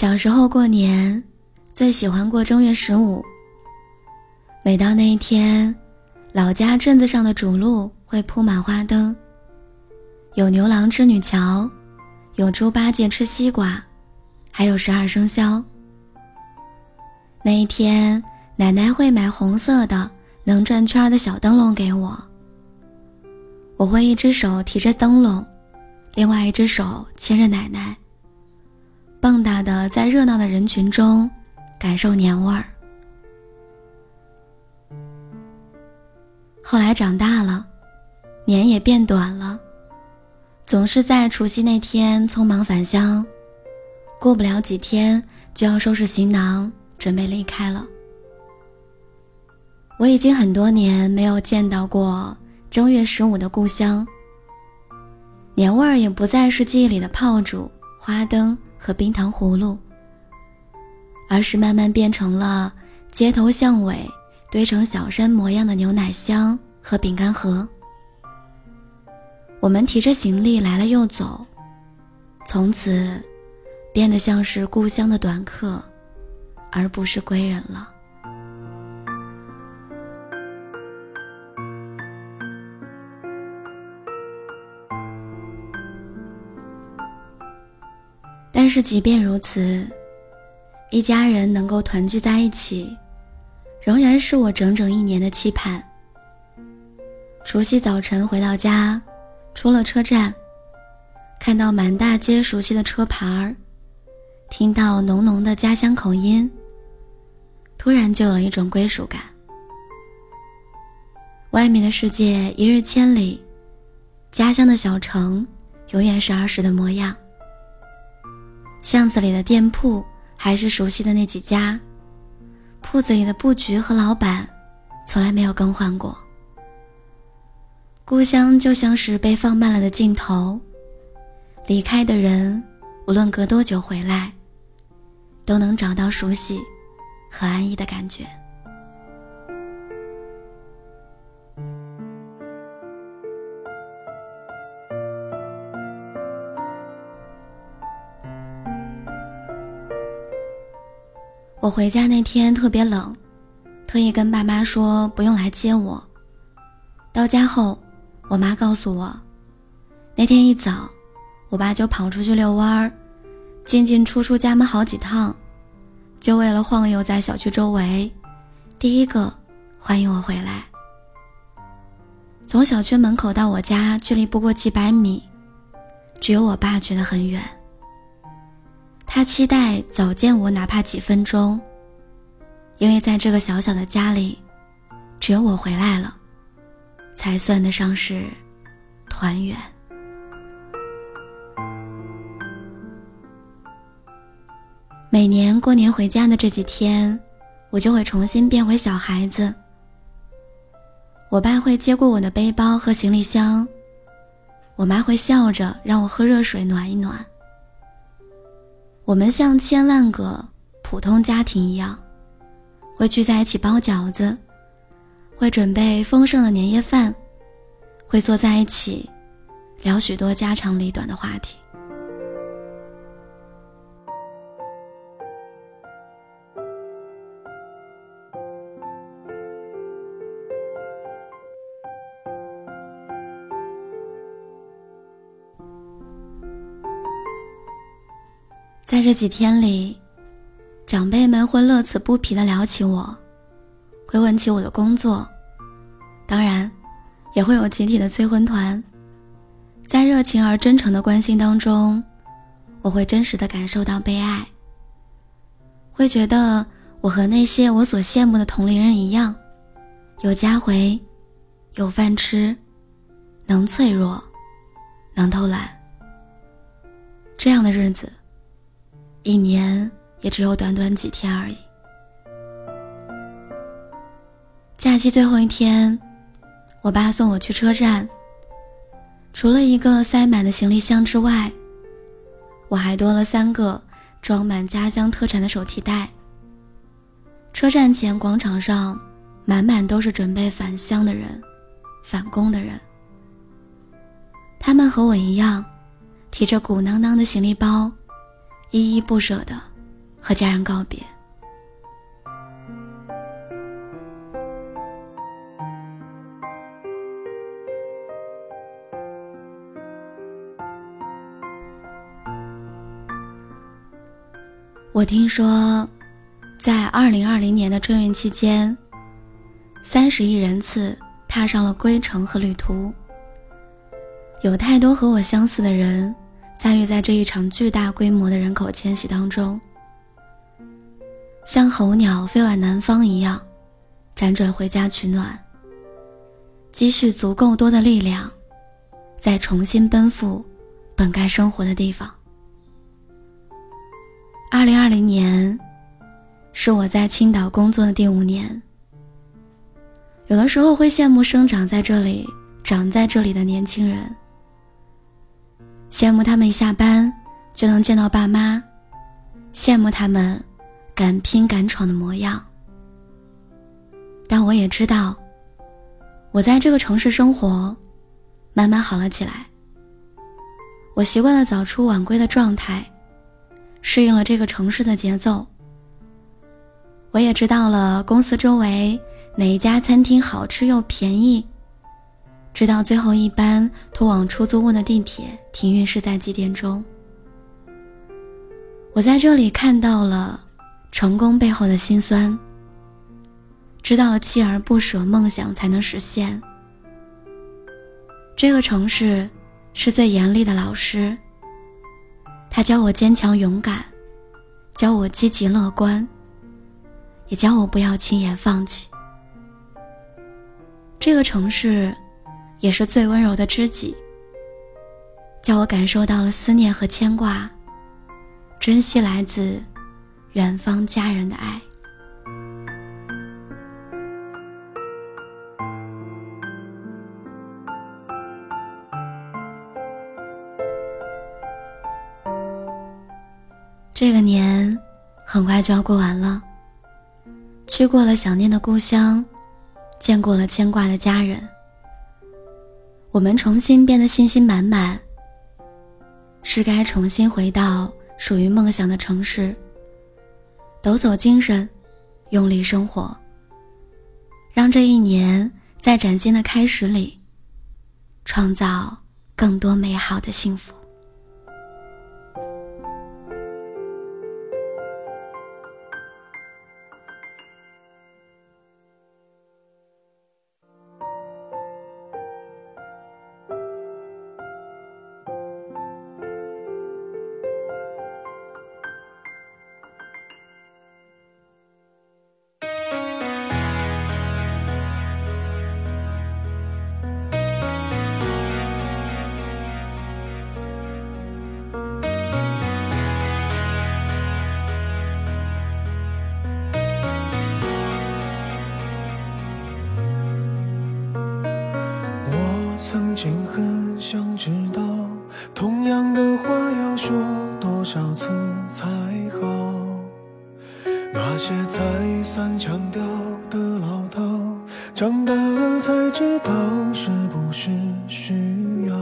小时候过年最喜欢过正月15，每到那一天，老家镇子上的主路会铺满花灯，有牛郎织女桥，有猪八戒吃西瓜，还有12生肖。那一天，奶奶会买红色的能转圈的小灯笼给我，我会一只手提着灯笼，另外一只手牵着奶奶，蹦跶的在热闹的人群中感受年味儿。后来长大了，年也变短了，总是在除夕那天匆忙返乡，过不了几天就要收拾行囊准备离开了。我已经很多年没有见到过正月15的故乡，年味儿也不再是记忆里的炮竹、花灯和冰糖葫芦，而是慢慢变成了街头巷尾堆成小山模样的牛奶箱和饼干盒。我们提着行李来了又走，从此变得像是故乡的短客，而不是归人了。但是即便如此，一家人能够团聚在一起，仍然是我整整1年的期盼。除夕早晨回到家，出了车站，看到满大街熟悉的车牌，听到浓浓的家乡口音，突然就有了一种归属感。外面的世界一日千里，家乡的小城永远是儿时的模样。巷子里的店铺还是熟悉的那几家，铺子里的布局和老板从来没有更换过。故乡就像是被放慢了的镜头，离开的人无论隔多久回来，都能找到熟悉和安逸的感觉。我回家那天特别冷，特意跟爸妈说不用来接我。到家后，我妈告诉我，那天一早，我爸就跑出去遛弯儿，进进出出家门好几趟，就为了晃悠在小区周围，第一个欢迎我回来。从小区门口到我家距离不过几百米，只有我爸觉得很远。他期待早见我哪怕几分钟，因为在这个小小的家里，只有我回来了，才算得上是团圆。每年过年回家的这几天，我就会重新变回小孩子。我爸会接过我的背包和行李箱，我妈会笑着让我喝热水暖一暖。我们像千万个普通家庭一样，会聚在一起包饺子，会准备丰盛的年夜饭，会坐在一起聊许多家长里短的话题。在这几天里，长辈们会乐此不疲地聊起我，会问起我的工作，当然也会有集体的催婚团。在热情而真诚的关心当中，我会真实地感受到被爱，会觉得我和那些我所羡慕的同龄人一样，有家回，有饭吃，能脆弱，能偷懒。这样的日子1年也只有短短几天而已。假期最后一天，我爸送我去车站，除了一个塞满的行李箱之外，我还多了3个装满家乡特产的手提袋。车站前广场上满满都是准备返乡的人，返工的人，他们和我一样提着鼓囊囊的行李包，依依不舍地和家人告别。我听说在2020年的春运期间，30亿人次踏上了归程和旅途。有太多和我相似的人参与在这一场巨大规模的人口迁徙当中，像候鸟飞往南方一样辗转回家取暖，积蓄足够多的力量，再重新奔赴本该生活的地方。2020年是我在青岛工作的第5年，有的时候会羡慕生长在这里、长在这里的年轻人，羡慕他们一下班就能见到爸妈，羡慕他们敢拼敢闯的模样。但我也知道，我在这个城市生活慢慢好了起来，我习惯了早出晚归的状态，适应了这个城市的节奏。我也知道了公司周围哪一家餐厅好吃又便宜，知道最后一班通往出租屋的地铁停运是在几点钟。我在这里看到了成功背后的辛酸，知道了锲而不舍梦想才能实现。这个城市是最严厉的老师，他教我坚强勇敢，教我积极乐观，也教我不要轻言放弃。这个城市也是最温柔的知己，教我感受到了思念和牵挂，珍惜来自远方家人的爱。这个年很快就要过完了，去过了想念的故乡，见过了牵挂的家人，我们重新变得信心满满，是该重新回到属于梦想的城市，抖擞精神，用力生活，让这一年在崭新的开始里创造更多美好的幸福。曾经很想知道，同样的话要说多少次才好，那些再三强调的老套，长大了才知道是不是需要。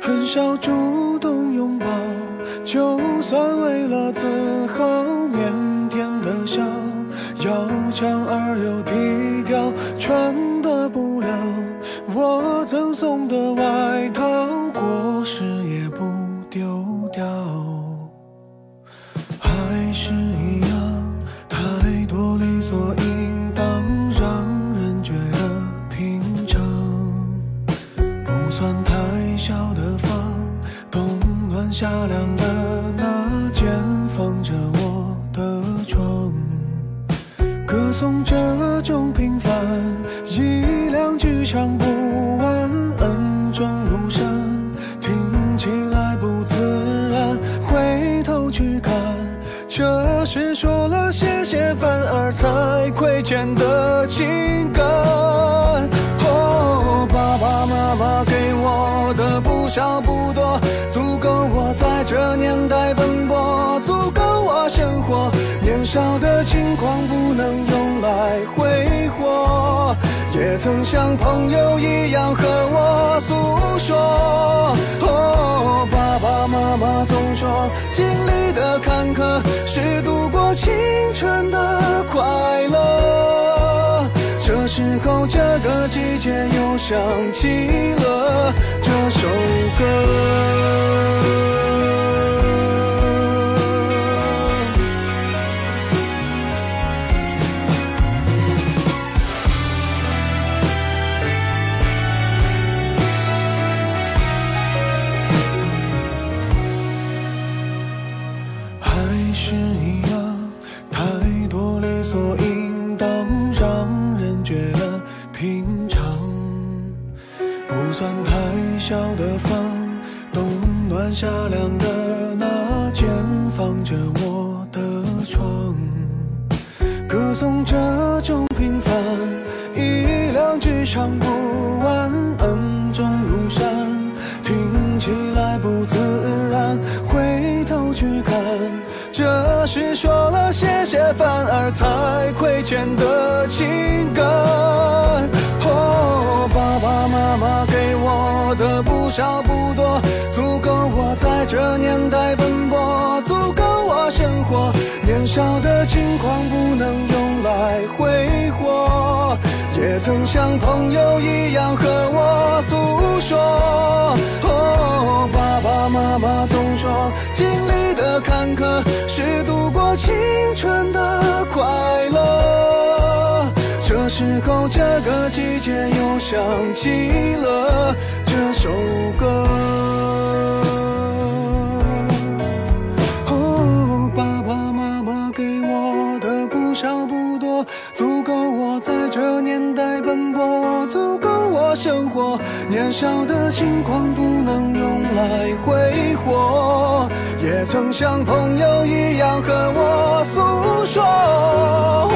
很少主动拥抱，就算为了自豪，腼腆的笑，要强而又低调，穿得不了我赠送的外套，过时也不丢掉。还是一样，太多理所应当，让人觉得平常。不算太小的房，冬暖夏凉的那间放着我的床，歌颂这种平凡，一两句唱不完，恩重如山，听起来不自然。回头去看，这是说了谢谢反而才亏欠的情感。哦，爸爸妈妈给我的不少不多，足够我在这年代奔波，足够我生活。年少的轻狂不能用来挥霍，也曾像朋友一样和我诉说。哦，爸爸妈妈总说经历的坎坷青春的快乐。这时候这个季节又响起了这首歌。小的房，冬暖夏凉的那间放着我的床，歌颂这种平凡，一两句唱不完，恩重如山，听起来不自然，回头去看，这是说了谢谢反而才亏欠的情感。哦，爸爸妈妈给我的不少不多，足够我在这年代奔波，足够我生活。年少的轻狂不能用来挥霍，也曾像朋友一样和我诉说。哦，爸爸妈妈总说经历的坎坷是度过青春的快乐。这时候这个季节又响起了这首歌。哦，爸爸妈妈给我的不少不多，足够我在这年代奔波，足够我生活。年少的轻狂不能用来挥霍，也曾像朋友一样和我诉说。哦，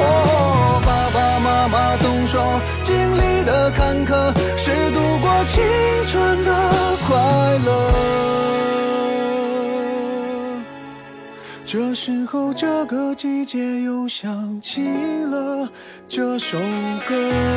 妈妈总说经历的坎坷是度过青春的快乐。这时候这个季节又响起了这首歌。